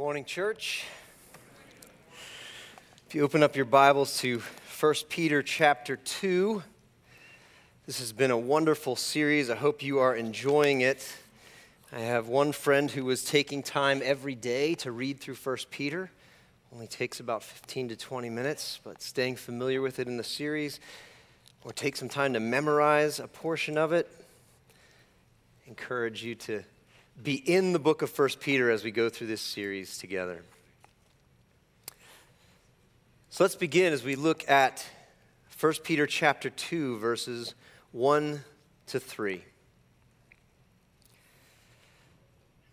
Morning, church. If you open up your Bibles to 1 Peter chapter 2, this has been a wonderful series. I hope you are enjoying it. I have one friend who was taking time every day to read through 1 Peter. Only takes about 15 to 20 minutes, but staying familiar with it in the series, or take some time to memorize a portion of it. I encourage you to be in the book of 1 Peter as we go through this series together. So let's begin as we look at 1 Peter chapter 2, verses 1 to 3.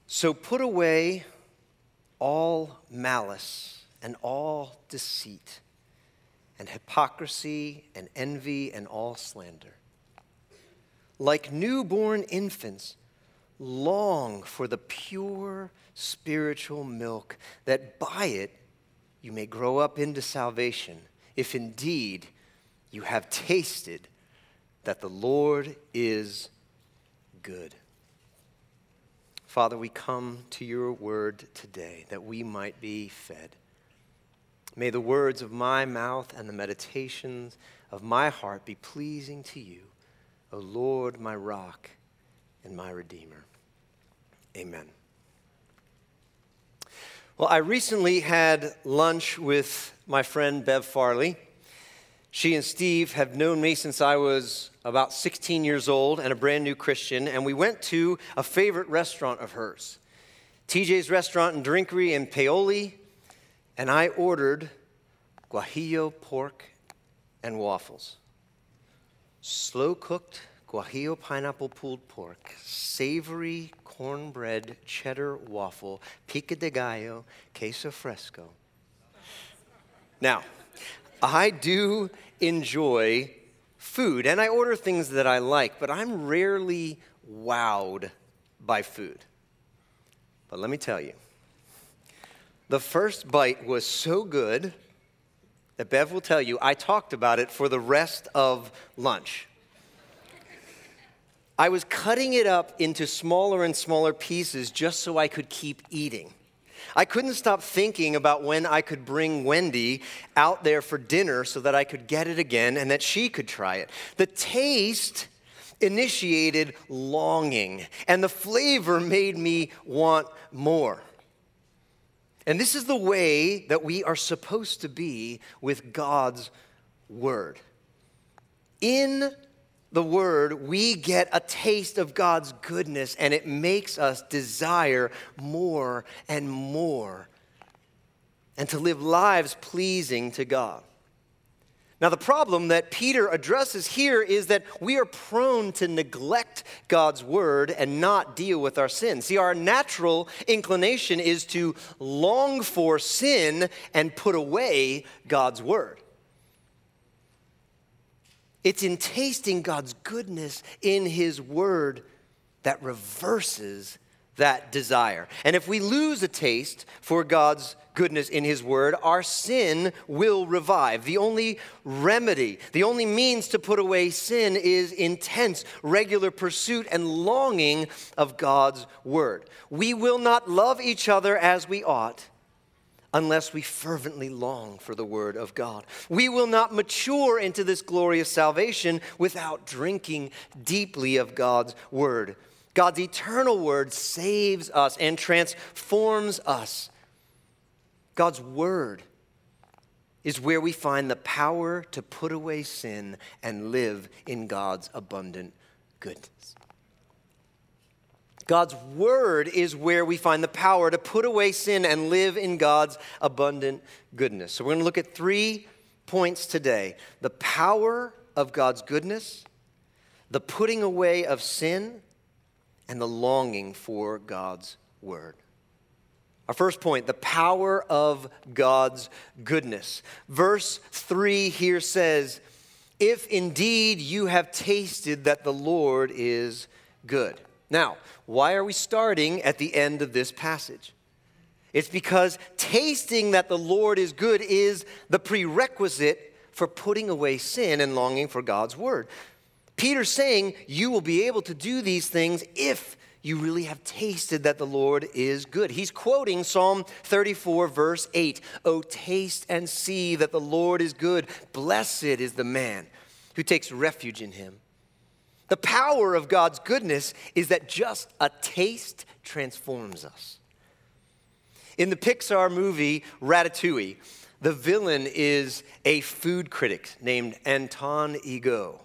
So put away all malice and all deceit and hypocrisy and envy and all slander. Like newborn infants, long for the pure spiritual milk, that by it you may grow up into salvation, if indeed you have tasted that the Lord is good. Father, we come to your word today that we might be fed. May the words of my mouth and the meditations of my heart be pleasing to you, O Lord, my rock and my redeemer. Amen. Well, I recently had lunch with my friend Bev Farley. She and Steve have known me since I was about 16 years old and a brand new Christian, and we went to a favorite restaurant of hers, TJ's Restaurant and Drinkery in Paoli, and I ordered guajillo pork and waffles. Slow-cooked guajillo pineapple pulled pork, savory cornbread cheddar waffle, pico de gallo, queso fresco. Now, I do enjoy food, and I order things that I like, but I'm rarely wowed by food. But let me tell you, the first bite was so good that Bev will tell you I talked about it for the rest of lunch. I was cutting it up into smaller and smaller pieces just so I could keep eating. I couldn't stop thinking about when I could bring Wendy out there for dinner so that I could get it again and that she could try it. The taste initiated longing, and the flavor made me want more. And this is the way that we are supposed to be with God's word. In the word, we get a taste of God's goodness, and it makes us desire more and more, and to live lives pleasing to God. Now, the problem that Peter addresses here is that we are prone to neglect God's word and not deal with our sin. See, our natural inclination is to long for sin and put away God's word. It's in tasting God's goodness in his word that reverses that desire. And if we lose a taste for God's goodness in his word, our sin will revive. The only remedy, the only means to put away sin is intense, regular pursuit and longing of God's word. We will not love each other as we ought unless we fervently long for the word of God. We will not mature into this glorious salvation without drinking deeply of God's word. God's eternal word saves us and transforms us. God's word is where we find the power to put away sin and live in God's abundant goodness. God's word is where we find the power to put away sin and live in God's abundant goodness. So we're going to look at 3 points today: the power of God's goodness, the putting away of sin, and the longing for God's word. Our first point, the power of God's goodness. Verse 3 here says, "If indeed you have tasted that the Lord is good." Now, why are we starting at the end of this passage? It's because tasting that the Lord is good is the prerequisite for putting away sin and longing for God's word. Peter's saying you will be able to do these things if you really have tasted that the Lord is good. He's quoting Psalm 34, verse 8. Oh, taste and see that the Lord is good. Blessed is the man who takes refuge in him. The power of God's goodness is that just a taste transforms us. In the Pixar movie Ratatouille, the villain is a food critic named Anton Ego.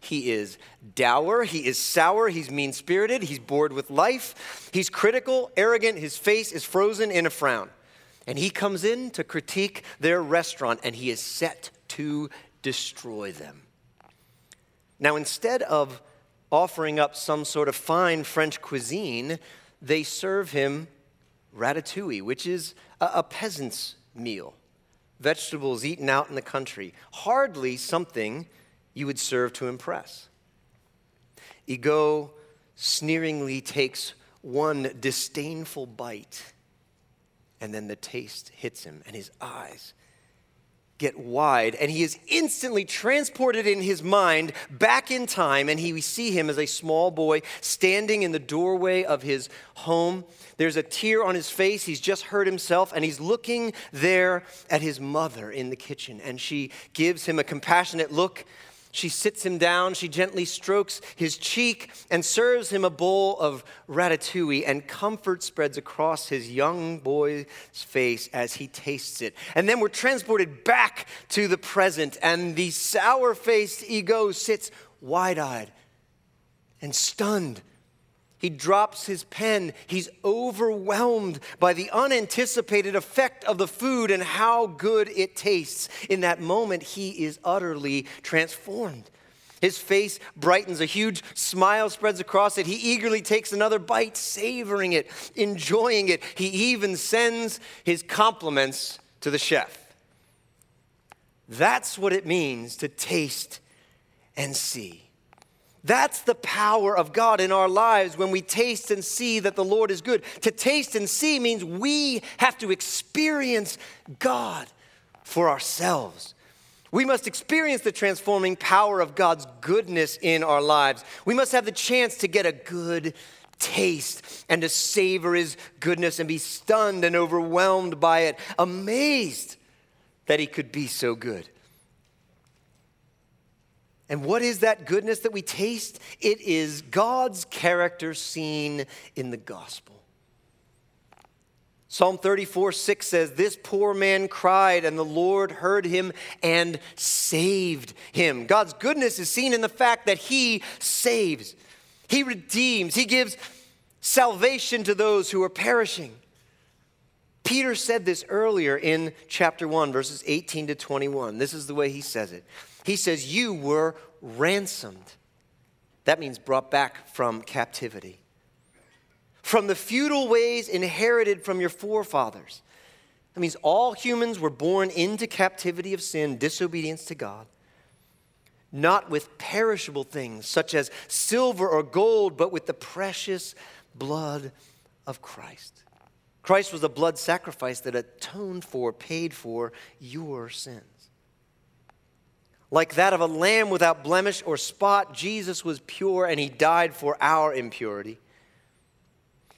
He is dour, he is sour, he's mean-spirited, he's bored with life, he's critical, arrogant, his face is frozen in a frown. And he comes in to critique their restaurant, and he is set to destroy them. Now, instead of offering up some sort of fine French cuisine, they serve him ratatouille, which is a peasant's meal. Vegetables eaten out in the country. Hardly something you would serve to impress. Ego sneeringly takes one disdainful bite, and then the taste hits him, and his eyes get wide, and he is instantly transported in his mind back in time, and we see him as a small boy standing in the doorway of his home. There's a tear on his face. He's just hurt himself, and he's looking there at his mother in the kitchen, and she gives him a compassionate look. She sits him down. She gently strokes his cheek and serves him a bowl of ratatouille, and comfort spreads across his young boy's face as he tastes it. And then we're transported back to the present, and the sour-faced Ego sits wide-eyed and stunned. He drops his pen. He's overwhelmed by the unanticipated effect of the food and how good it tastes. In that moment, he is utterly transformed. His face brightens. A huge smile spreads across it. He eagerly takes another bite, savoring it, enjoying it. He even sends his compliments to the chef. That's what it means to taste and see. That's the power of God in our lives when we taste and see that the Lord is good. To taste and see means we have to experience God for ourselves. We must experience the transforming power of God's goodness in our lives. We must have the chance to get a good taste and to savor His goodness and be stunned and overwhelmed by it, amazed that He could be so good. And what is that goodness that we taste? It is God's character seen in the gospel. Psalm 34, 6 says, "This poor man cried, and the Lord heard him and saved him." God's goodness is seen in the fact that He saves. He redeems. He gives salvation to those who are perishing. Peter said this earlier in chapter 1, verses 18 to 21. This is the way he says it. He says, "You were ransomed." That means brought back from captivity. "From the feudal ways inherited from your forefathers." That means all humans were born into captivity of sin, disobedience to God. "Not with perishable things such as silver or gold, but with the precious blood of Christ." Christ was a blood sacrifice that atoned for, paid for your sins. "Like that of a lamb without blemish or spot, Jesus was pure, and He died for our impurity.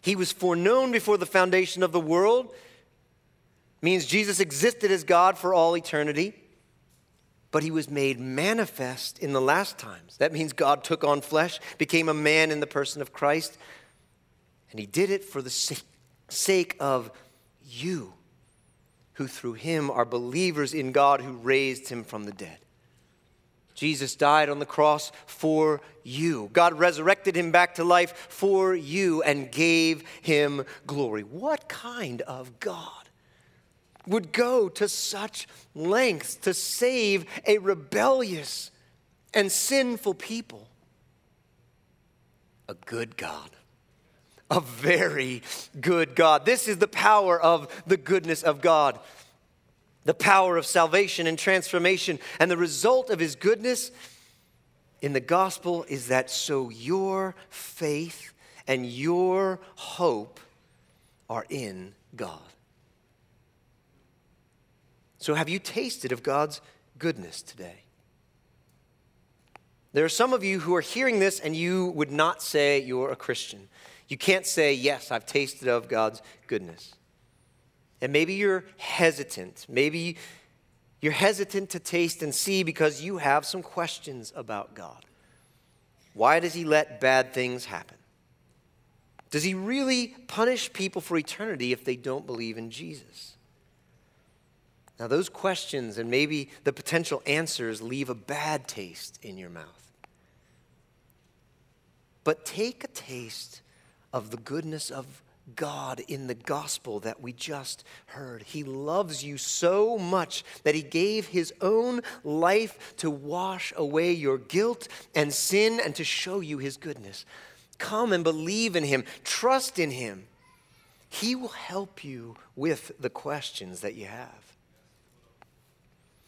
He was foreknown before the foundation of the world." Means Jesus existed as God for all eternity, but He was made manifest in the last times. That means God took on flesh, became a man in the person of Christ, and He did it for the sake of you, who through Him are believers in God, who raised Him from the dead. Jesus died on the cross for you. God resurrected Him back to life for you and gave Him glory. What kind of God would go to such lengths to save a rebellious and sinful people? A good God. A very good God. This is the power of the goodness of God. The power of salvation and transformation, and the result of His goodness in the gospel is that so your faith and your hope are in God. So have you tasted of God's goodness today? There are some of you who are hearing this and you would not say you're a Christian. You can't say, yes, I've tasted of God's goodness. And maybe you're hesitant. Maybe you're hesitant to taste and see because you have some questions about God. Why does he let bad things happen? Does he really punish people for eternity if they don't believe in Jesus? Now, those questions and maybe the potential answers leave a bad taste in your mouth. But take a taste of the goodness of God in the gospel that we just heard. He loves you so much that he gave his own life to wash away your guilt and sin and to show you his goodness. Come and believe in him. Trust in him. He will help you with the questions that you have.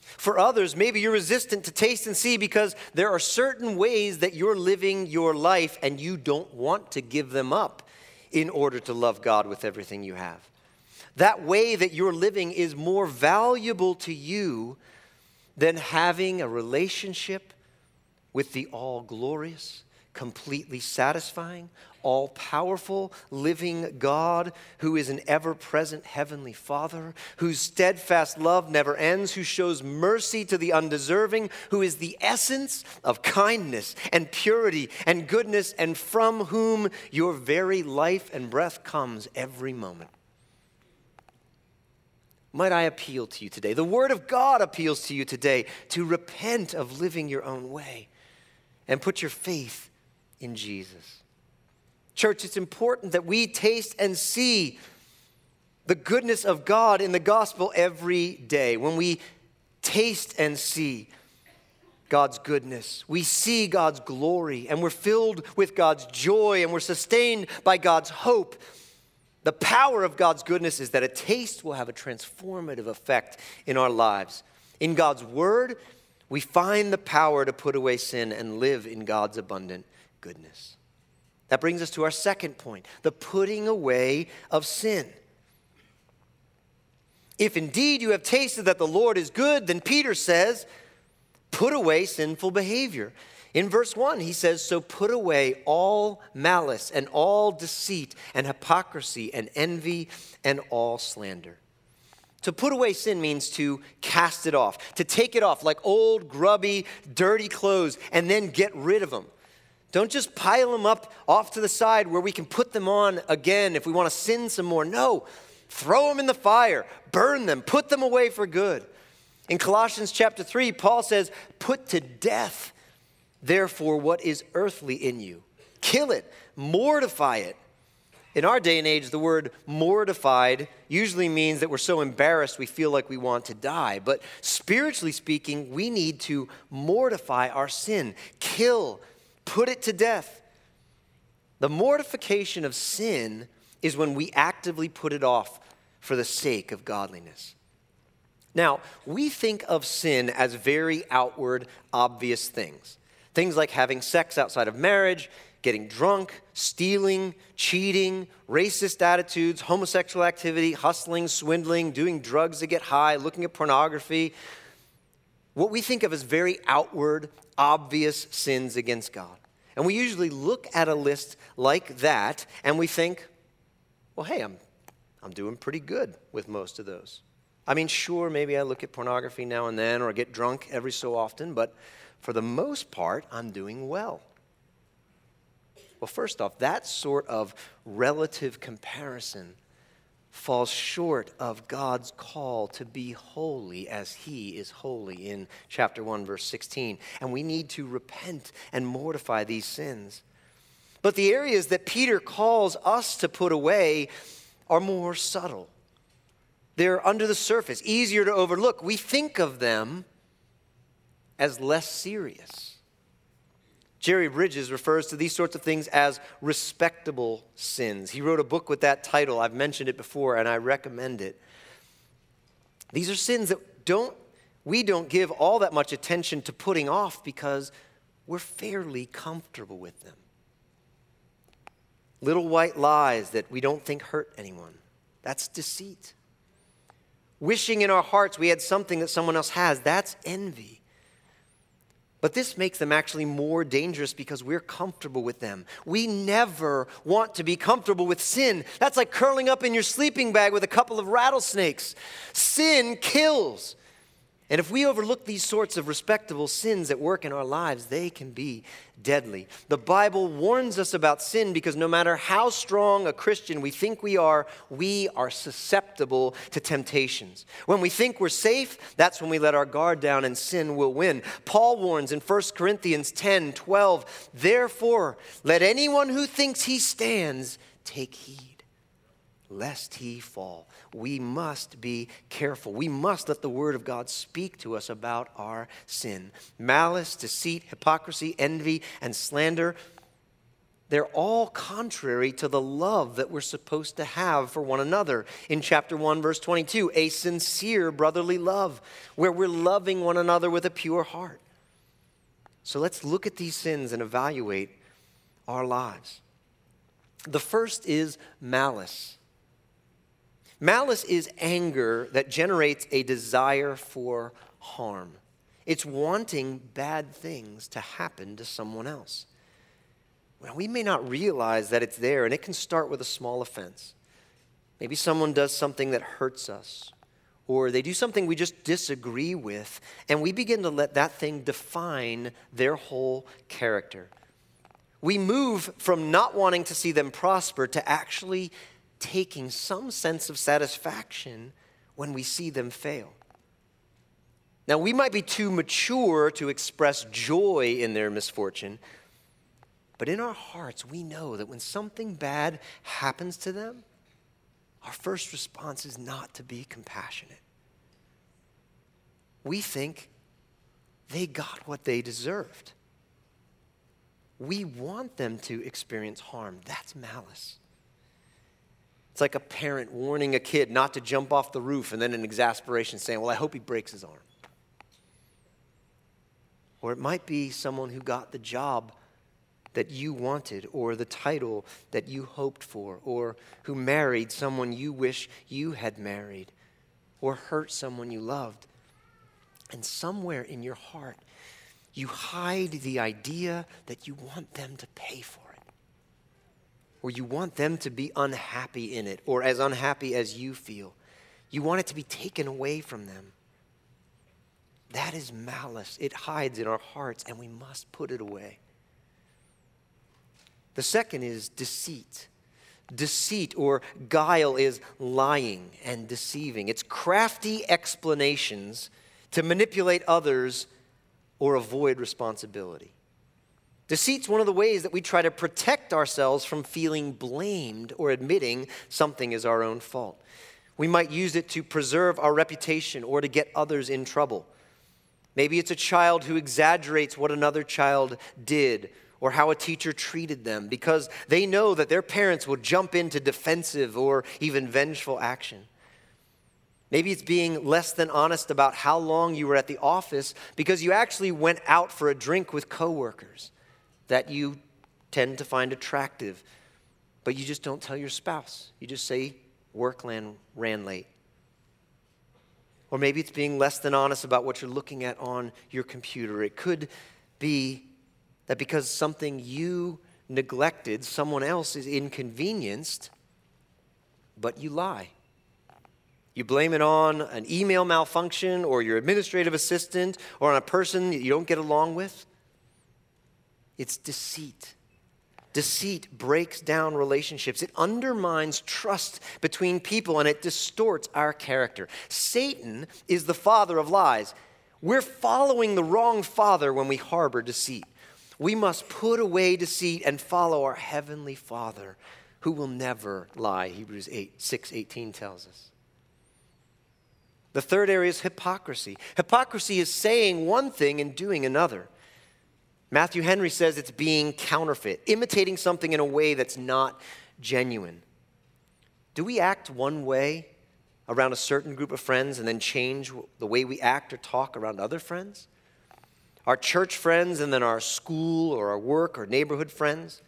For others, maybe you're resistant to taste and see because there are certain ways that you're living your life and you don't want to give them up in order to love God with everything you have. That way that you're living is more valuable to you than having a relationship with the all-glorious, completely satisfying, all-powerful, living God who is an ever-present heavenly Father, whose steadfast love never ends, who shows mercy to the undeserving, who is the essence of kindness and purity and goodness, and from whom your very life and breath comes every moment. Might I appeal to you today? The Word of God appeals to you today to repent of living your own way and put your faith in Jesus. Church, it's important that we taste and see the goodness of God in the gospel every day. When we taste and see God's goodness, we see God's glory, and we're filled with God's joy, and we're sustained by God's hope. The power of God's goodness is that a taste will have a transformative effect in our lives. In God's word, we find the power to put away sin and live in God's abundant goodness. That brings us to our second point, the putting away of sin. If indeed you have tasted that the Lord is good, then Peter says, put away sinful behavior. In verse 1, he says, so put away all malice and all deceit and hypocrisy and envy and all slander. To put away sin means to cast it off, to take it off like old, grubby, dirty clothes and then get rid of them. Don't just pile them up off to the side where we can put them on again if we want to sin some more. No, throw them in the fire, burn them, put them away for good. In Colossians chapter 3, Paul says, put to death, therefore, what is earthly in you. Kill it, mortify it. In our day and age, the word mortified usually means that we're so embarrassed we feel like we want to die. But spiritually speaking, we need to mortify our sin, kill, put it to death. The mortification of sin is when we actively put it off for the sake of godliness. Now, we think of sin as very outward, obvious things. Things like having sex outside of marriage, getting drunk, stealing, cheating, racist attitudes, homosexual activity, hustling, swindling, doing drugs to get high, looking at pornography. What we think of as very outward, obvious sins against God. And we usually look at a list like that and we think, well, hey, I'm doing pretty good with most of those. I mean, sure, maybe I look at pornography now and then or I get drunk every so often, but for the most part, I'm doing well. Well, first off, that sort of relative comparison falls short of God's call to be holy as he is holy in chapter 1, verse 16. And we need to repent and mortify these sins. But the areas that Peter calls us to put away are more subtle. They're under the surface, easier to overlook. We think of them as less serious. Jerry Bridges refers to these sorts of things as respectable sins. He wrote a book with that title. I've mentioned it before, and I recommend it. These are sins that we don't give all that much attention to putting off because we're fairly comfortable with them. Little white lies that we don't think hurt anyone. That's deceit. Wishing in our hearts we had something that someone else has. That's envy. But this makes them actually more dangerous because we're comfortable with them. We never want to be comfortable with sin. That's like curling up in your sleeping bag with a couple of rattlesnakes. Sin kills. And if we overlook these sorts of respectable sins at work in our lives, they can be deadly. The Bible warns us about sin because no matter how strong a Christian we think we are susceptible to temptations. When we think we're safe, that's when we let our guard down and sin will win. Paul warns in 1 Corinthians 10:12, therefore, let anyone who thinks he stands take heed, lest he fall. We must be careful. We must let the word of God speak to us about our sin. Malice, deceit, hypocrisy, envy, and slander, they're all contrary to the love that we're supposed to have for one another. In chapter 1, verse 22, a sincere brotherly love, where we're loving one another with a pure heart. So let's look at these sins and evaluate our lives. The first is malice. Malice is anger that generates a desire for harm. It's wanting bad things to happen to someone else. Well, we may not realize that it's there, and it can start with a small offense. Maybe someone does something that hurts us, or they do something we just disagree with, and we begin to let that thing define their whole character. We move from not wanting to see them prosper to actually taking some sense of satisfaction when we see them fail. Now, we might be too mature to express joy in their misfortune, but in our hearts, we know that when something bad happens to them, our first response is not to be compassionate. We think they got what they deserved. We want them to experience harm. That's malice. It's like a parent warning a kid not to jump off the roof and then in exasperation saying, well, I hope he breaks his arm. Or it might be someone who got the job that you wanted or the title that you hoped for or who married someone you wish you had married or hurt someone you loved. And somewhere in your heart, you hide the idea that you want them to pay for it, or you want them to be unhappy in it, or as unhappy as you feel. You want it to be taken away from them. That is malice. It hides in our hearts, and we must put it away. The second is deceit. Deceit or guile is lying and deceiving. It's crafty explanations to manipulate others or avoid responsibility. Deceit's one of the ways that we try to protect ourselves from feeling blamed or admitting something is our own fault. We might use it to preserve our reputation or to get others in trouble. Maybe it's a child who exaggerates what another child did or how a teacher treated them because they know that their parents will jump into defensive or even vengeful action. Maybe it's being less than honest about how long you were at the office because you actually went out for a drink with coworkers that you tend to find attractive, but you just don't tell your spouse. You just say, work ran late. Or maybe it's being less than honest about what you're looking at on your computer. It could be that because something you neglected, someone else is inconvenienced, but you lie. You blame it on an email malfunction or your administrative assistant or on a person you don't get along with. It's deceit. Deceit breaks down relationships. It undermines trust between people, and it distorts our character. Satan is the father of lies. We're following the wrong father when we harbor deceit. We must put away deceit and follow our heavenly Father who will never lie, Hebrews 6:18 tells us. The third area is hypocrisy. Hypocrisy is saying one thing and doing another. Matthew Henry says it's being counterfeit, imitating something in a way that's not genuine. Do we act one way around a certain group of friends and then change the way we act or talk around other friends? Our church friends and then our school or our work or neighborhood friends?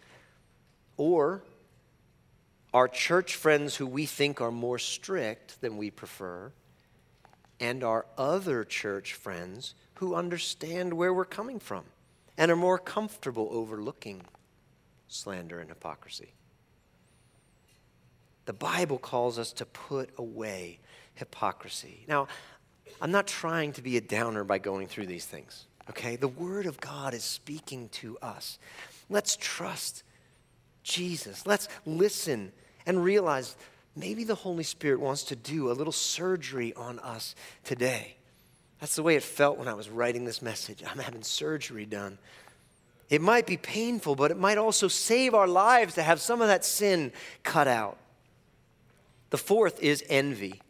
Or our church friends who we think are more strict than we prefer and our other church friends who understand where we're coming from and are more comfortable overlooking slander and hypocrisy. The Bible calls us to put away hypocrisy. Now, I'm not trying to be a downer by going through these things, okay? The Word of God is speaking to us. Let's trust Jesus. Let's listen and realize maybe the Holy Spirit wants to do a little surgery on us today. That's the way it felt when I was writing this message. I'm having surgery done. It might be painful, but it might also save our lives to have some of that sin cut out. The fourth is envy.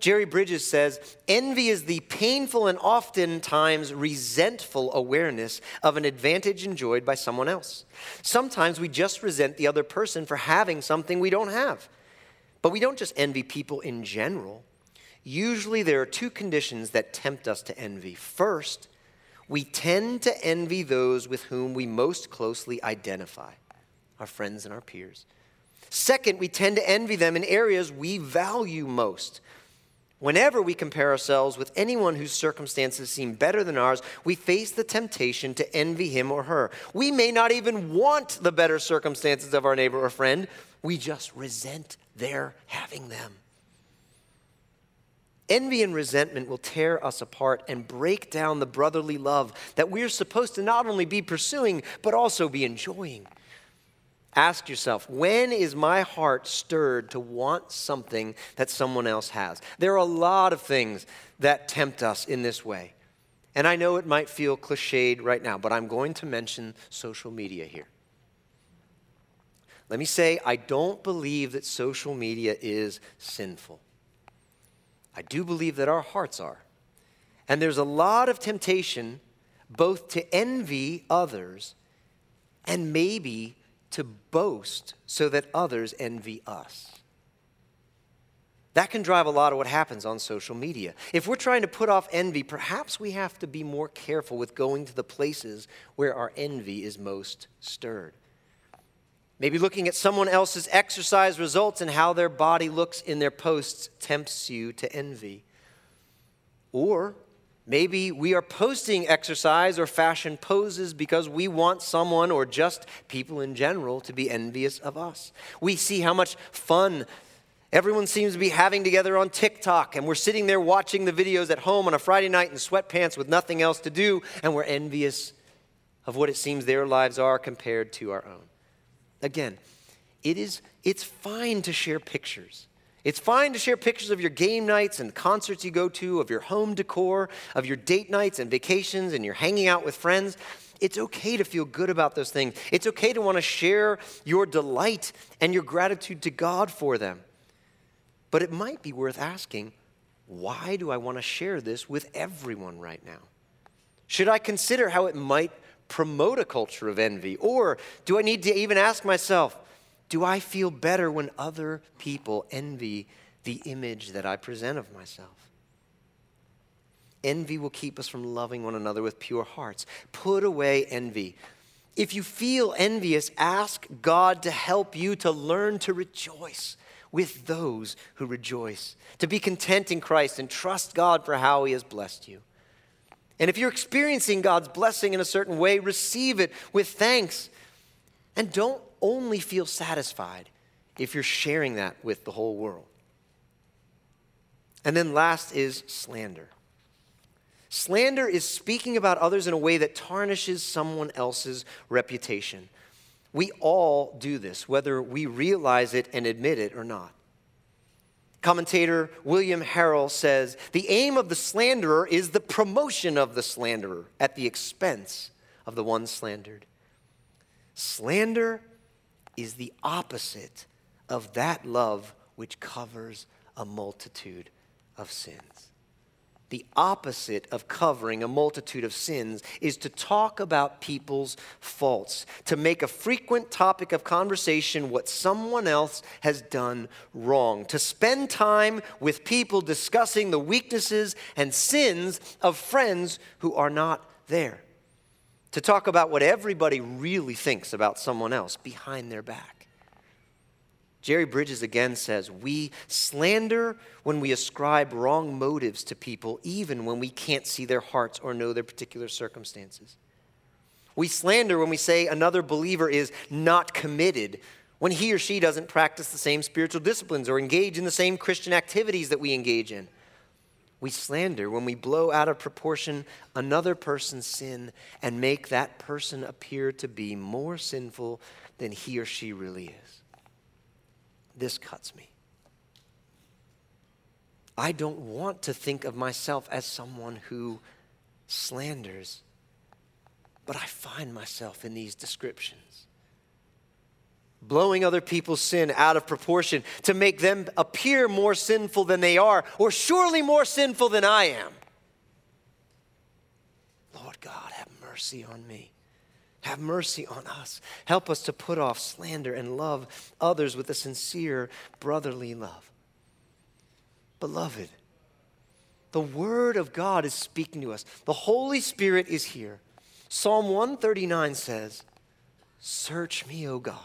Jerry Bridges says, envy is the painful and oftentimes resentful awareness of an advantage enjoyed by someone else. Sometimes we just resent the other person for having something we don't have. But we don't just envy people in general. Usually there are two conditions that tempt us to envy. First, we tend to envy those with whom we most closely identify, our friends and our peers. Second, we tend to envy them in areas we value most. Whenever we compare ourselves with anyone whose circumstances seem better than ours, we face the temptation to envy him or her. We may not even want the better circumstances of our neighbor or friend. We just resent their having them. Envy and resentment will tear us apart and break down the brotherly love that we're supposed to not only be pursuing, but also be enjoying. Ask yourself, when is my heart stirred to want something that someone else has? There are a lot of things that tempt us in this way. And I know it might feel cliched right now, but I'm going to mention social media here. Let me say, I don't believe that social media is sinful. I do believe that our hearts are. And there's a lot of temptation both to envy others and maybe to boast so that others envy us. That can drive a lot of what happens on social media. If we're trying to put off envy, perhaps we have to be more careful with going to the places where our envy is most stirred. Maybe looking at someone else's exercise results and how their body looks in their posts tempts you to envy. Or maybe we are posting exercise or fashion poses because we want someone or just people in general to be envious of us. We see how much fun everyone seems to be having together on TikTok, and we're sitting there watching the videos at home on a Friday night in sweatpants with nothing else to do, and we're envious of what it seems their lives are compared to our own. Again, it's fine to share pictures. It's fine to share pictures of your game nights and concerts you go to, of your home decor, of your date nights and vacations and your hanging out with friends. It's okay to feel good about those things. It's okay to want to share your delight and your gratitude to God for them. But it might be worth asking, why do I want to share this with everyone right now? Should I consider how it might promote a culture of envy? Or do I need to even ask myself, do I feel better when other people envy the image that I present of myself? Envy will keep us from loving one another with pure hearts. Put away envy. If you feel envious, ask God to help you to learn to rejoice with those who rejoice, to be content in Christ and trust God for how He has blessed you. And if you're experiencing God's blessing in a certain way, receive it with thanks. And don't only feel satisfied if you're sharing that with the whole world. And then last is slander. Slander is speaking about others in a way that tarnishes someone else's reputation. We all do this, whether we realize it and admit it or not. Commentator William Harrell says, the aim of the slanderer is the promotion of the slanderer at the expense of the one slandered. Slander is the opposite of that love which covers a multitude of sins. The opposite of covering a multitude of sins is to talk about people's faults, to make a frequent topic of conversation what someone else has done wrong, to spend time with people discussing the weaknesses and sins of friends who are not there, to talk about what everybody really thinks about someone else behind their back. Jerry Bridges again says, we slander when we ascribe wrong motives to people, even when we can't see their hearts or know their particular circumstances. We slander when we say another believer is not committed, when he or she doesn't practice the same spiritual disciplines or engage in the same Christian activities that we engage in. We slander when we blow out of proportion another person's sin and make that person appear to be more sinful than he or she really is. This cuts me. I don't want to think of myself as someone who slanders, but I find myself in these descriptions. Blowing other people's sin out of proportion to make them appear more sinful than they are, or surely more sinful than I am. Lord God, have mercy on me. Have mercy on us. Help us to put off slander and love others with a sincere brotherly love. Beloved, the Word of God is speaking to us. The Holy Spirit is here. Psalm 139 says, search me, O God.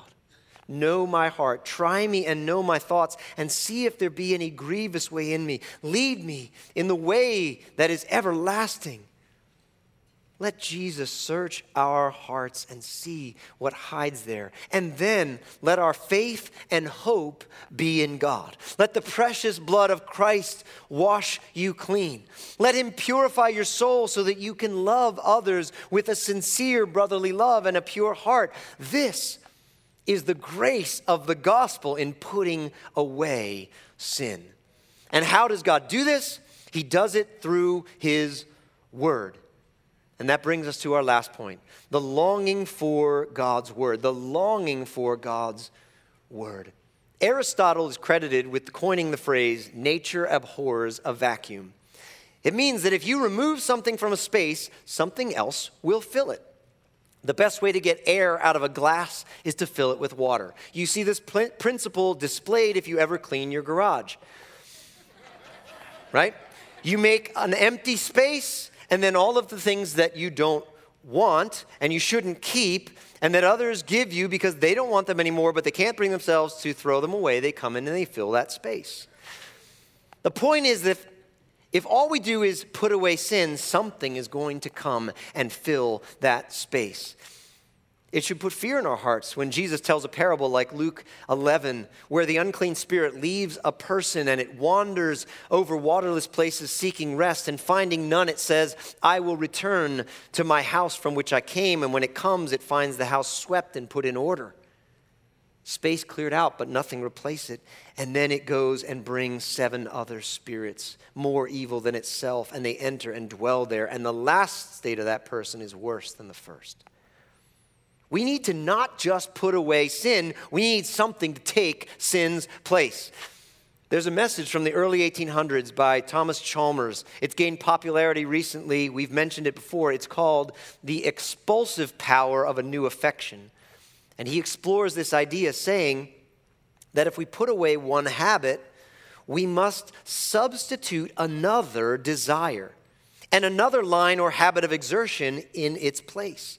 Know my heart, try me and know my thoughts, and see if there be any grievous way in me. Lead me in the way that is everlasting. Let Jesus search our hearts and see what hides there. And then let our faith and hope be in God. Let the precious blood of Christ wash you clean. Let him purify your soul so that you can love others with a sincere brotherly love and a pure heart. This is the grace of the gospel in putting away sin. And how does God do this? He does it through his word. And that brings us to our last point, the longing for God's word, the longing for God's word. Aristotle is credited with coining the phrase, nature abhors a vacuum. It means that if you remove something from a space, something else will fill it. The best way to get air out of a glass is to fill it with water. You see this principle displayed if you ever clean your garage, right? You make an empty space, and then all of the things that you don't want and you shouldn't keep and that others give you because they don't want them anymore, but they can't bring themselves to throw them away, they come in and they fill that space. The point is that if all we do is put away sin, something is going to come and fill that space. It should put fear in our hearts when Jesus tells a parable like Luke 11, where the unclean spirit leaves a person and it wanders over waterless places seeking rest, and finding none, it says, I will return to my house from which I came. And when it comes, it finds the house swept and put in order. Space cleared out, but nothing replaced it. And then it goes and brings 7 other spirits, more evil than itself, and they enter and dwell there. And the last state of that person is worse than the first. We need to not just put away sin. We need something to take sin's place. There's a message from the early 1800s by Thomas Chalmers. It's gained popularity recently. We've mentioned it before. It's called The Expulsive Power of a New Affection. And he explores this idea saying that if we put away one habit, we must substitute another desire and another line or habit of exertion in its place.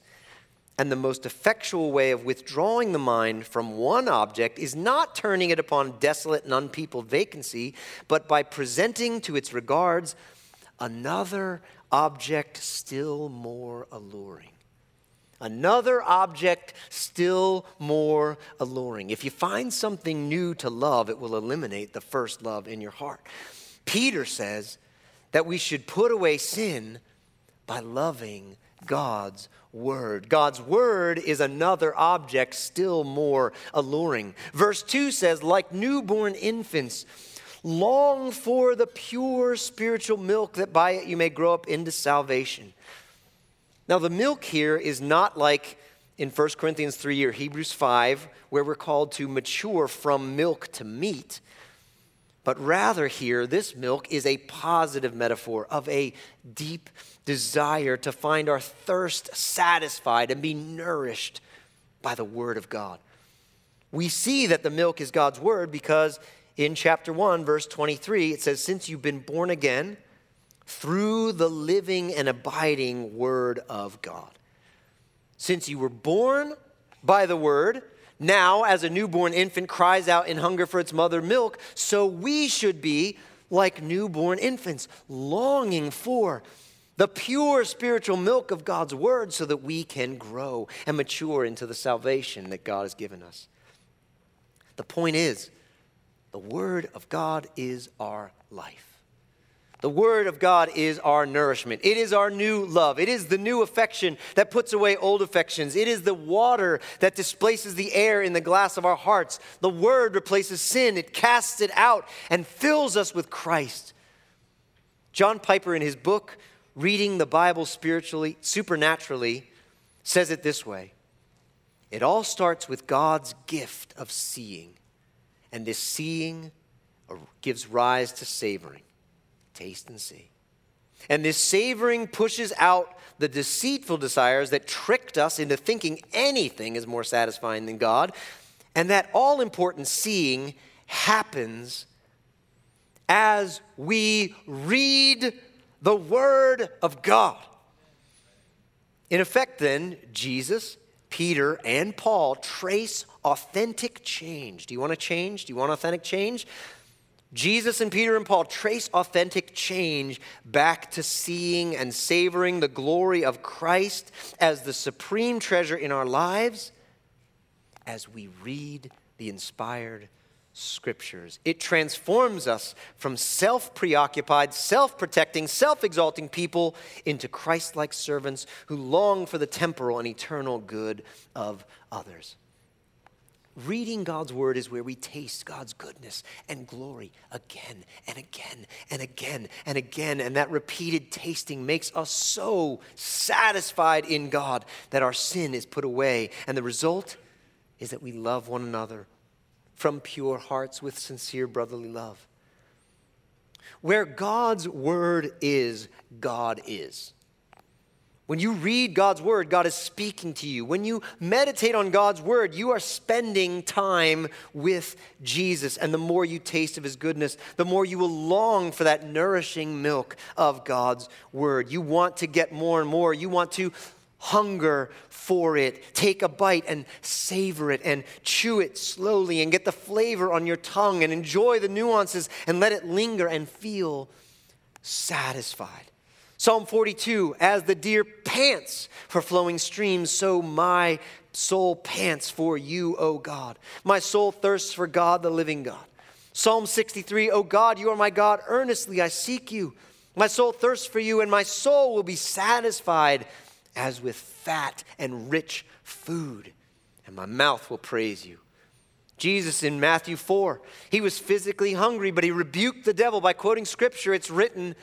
And the most effectual way of withdrawing the mind from one object is not turning it upon desolate and unpeopled vacancy, but by presenting to its regards another object still more alluring. Another object still more alluring. If you find something new to love, it will eliminate the first love in your heart. Peter says that we should put away sin by loving God's word. God's word is another object still more alluring. Verse 2 says, like newborn infants, long for the pure spiritual milk that by it you may grow up into salvation. Now, the milk here is not like in 1 Corinthians 3 or Hebrews 5, where we're called to mature from milk to meat. But rather here, this milk is a positive metaphor of a deep desire to find our thirst satisfied and be nourished by the word of God. We see that the milk is God's word because in chapter 1, verse 23, it says, since you've been born again, through the living and abiding word of God. Since you were born by the word, Now, as a newborn infant cries out in hunger for its mother milk, so we should be like newborn infants, longing for the pure spiritual milk of God's word so that we can grow and mature into the salvation that God has given us. The point is, the word of God is our life. The word of God is our nourishment. It is our new love. It is the new affection that puts away old affections. It is the water that displaces the air in the glass of our hearts. The word replaces sin. It casts it out and fills us with Christ. John Piper, in his book, Reading the Bible Spiritually, Supernaturally, says it this way. It all starts with God's gift of seeing. And this seeing gives rise to savoring. Taste and see. And this savoring pushes out the deceitful desires that tricked us into thinking anything is more satisfying than God. And that all-important seeing happens as we read the Word of God. In effect, then, Jesus, Peter, and Paul trace authentic change. Do you want to change? Do you want authentic change? Jesus and Peter and Paul trace authentic change back to seeing and savoring the glory of Christ as the supreme treasure in our lives as we read the inspired scriptures. It transforms us from self-preoccupied, self-protecting, self-exalting people into Christ-like servants who long for the temporal and eternal good of others. Reading God's word is where we taste God's goodness and glory again and again and again and again. And that repeated tasting makes us so satisfied in God that our sin is put away. And the result is that we love one another from pure hearts with sincere brotherly love. Where God's word is, God is. When you read God's word, God is speaking to you. When you meditate on God's word, you are spending time with Jesus. And the more you taste of his goodness, the more you will long for that nourishing milk of God's word. You want to get more and more. You want to hunger for it. Take a bite and savor it and chew it slowly and get the flavor on your tongue and enjoy the nuances and let it linger and feel satisfied. Psalm 42, as the deer pants for flowing streams, so my soul pants for you, O God. My soul thirsts for God, the living God. Psalm 63, O God, you are my God. Earnestly I seek you. My soul thirsts for you, and my soul will be satisfied as with fat and rich food, and my mouth will praise you. Jesus in Matthew 4, he was physically hungry, but he rebuked the devil by quoting scripture. It's written,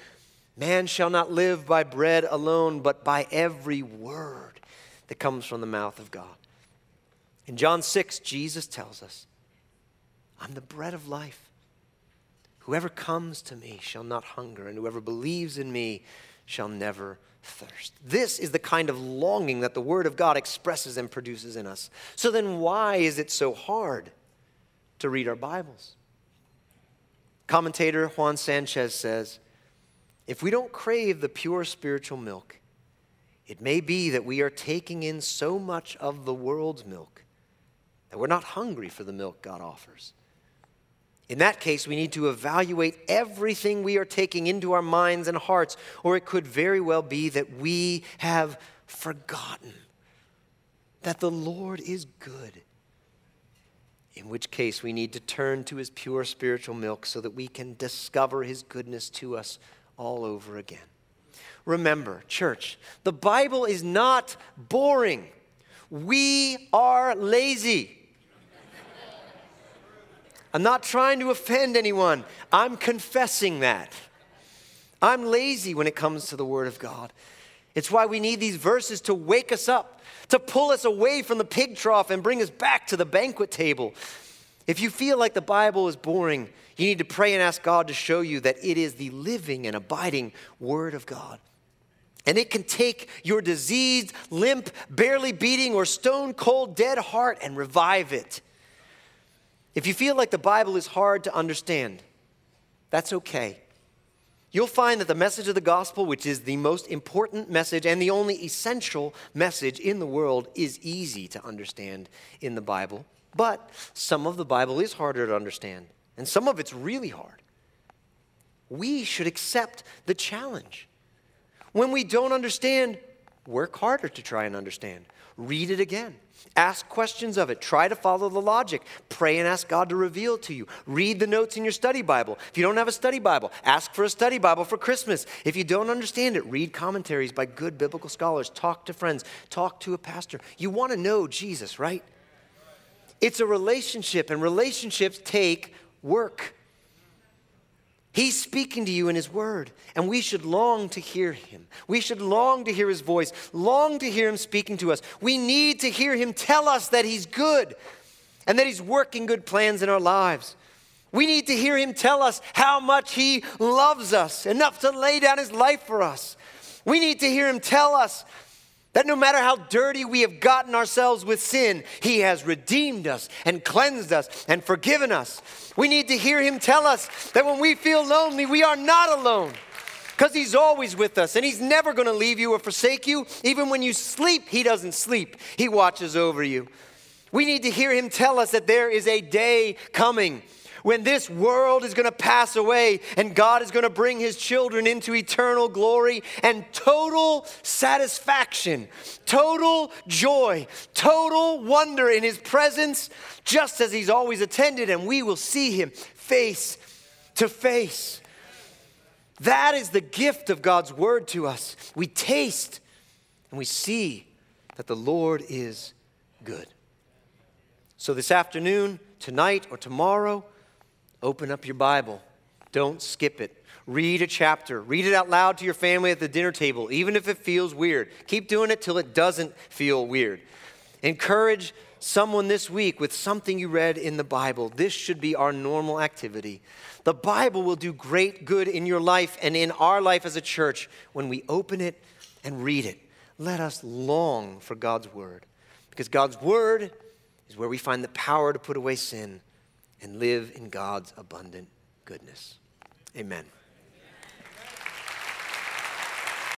man shall not live by bread alone, but by every word that comes from the mouth of God. In John 6, Jesus tells us, I'm the bread of life. Whoever comes to me shall not hunger, and whoever believes in me shall never thirst. This is the kind of longing that the Word of God expresses and produces in us. So then why is it so hard to read our Bibles? Commentator Juan Sanchez says, if we don't crave the pure spiritual milk, it may be that we are taking in so much of the world's milk that we're not hungry for the milk God offers. In that case, we need to evaluate everything we are taking into our minds and hearts, or it could very well be that we have forgotten that the Lord is good. In which case, we need to turn to his pure spiritual milk so that we can discover his goodness to us all over again. Remember, church, the Bible is not boring. We are lazy. I'm not trying to offend anyone. I'm confessing that. I'm lazy when it comes to the Word of God. It's why we need these verses to wake us up, to pull us away from the pig trough and bring us back to the banquet table. If you feel like the Bible is boring, you need to pray and ask God to show you that it is the living and abiding Word of God. And it can take your diseased, limp, barely beating, or stone-cold dead heart and revive it. If you feel like the Bible is hard to understand, that's okay. You'll find that the message of the gospel, which is the most important message and the only essential message in the world, is easy to understand in the Bible. But some of the Bible is harder to understand, and some of it's really hard. We should accept the challenge. When we don't understand, work harder to try and understand. Read it again. Ask questions of it. Try to follow the logic. Pray and ask God to reveal to you. Read the notes in your study Bible. If you don't have a study Bible, ask for a study Bible for Christmas. If you don't understand it, read commentaries by good biblical scholars. Talk to friends. Talk to a pastor. You want to know Jesus, right? It's a relationship, and relationships take work. He's speaking to you in his word, and we should long to hear him. We should long to hear his voice, long to hear him speaking to us. We need to hear him tell us that he's good and that he's working good plans in our lives. We need to hear him tell us how much he loves us, enough to lay down his life for us. We need to hear him tell us that no matter how dirty we have gotten ourselves with sin, he has redeemed us and cleansed us and forgiven us. We need to hear him tell us that when we feel lonely, we are not alone, because he's always with us and he's never going to leave you or forsake you. Even when you sleep, he doesn't sleep. He watches over you. We need to hear him tell us that there is a day coming when this world is going to pass away and God is going to bring his children into eternal glory and total satisfaction, total joy, total wonder in his presence, just as he's always attended, and we will see him face to face. That is the gift of God's word to us. We taste and we see that the Lord is good. So this afternoon, tonight, or tomorrow, open up your Bible. Don't skip it. Read a chapter. Read it out loud to your family at the dinner table, even if it feels weird. Keep doing it till it doesn't feel weird. Encourage someone this week with something you read in the Bible. This should be our normal activity. The Bible will do great good in your life and in our life as a church when we open it and read it. Let us long for God's word, because God's word is where we find the power to put away sin and live in God's abundant goodness. Amen.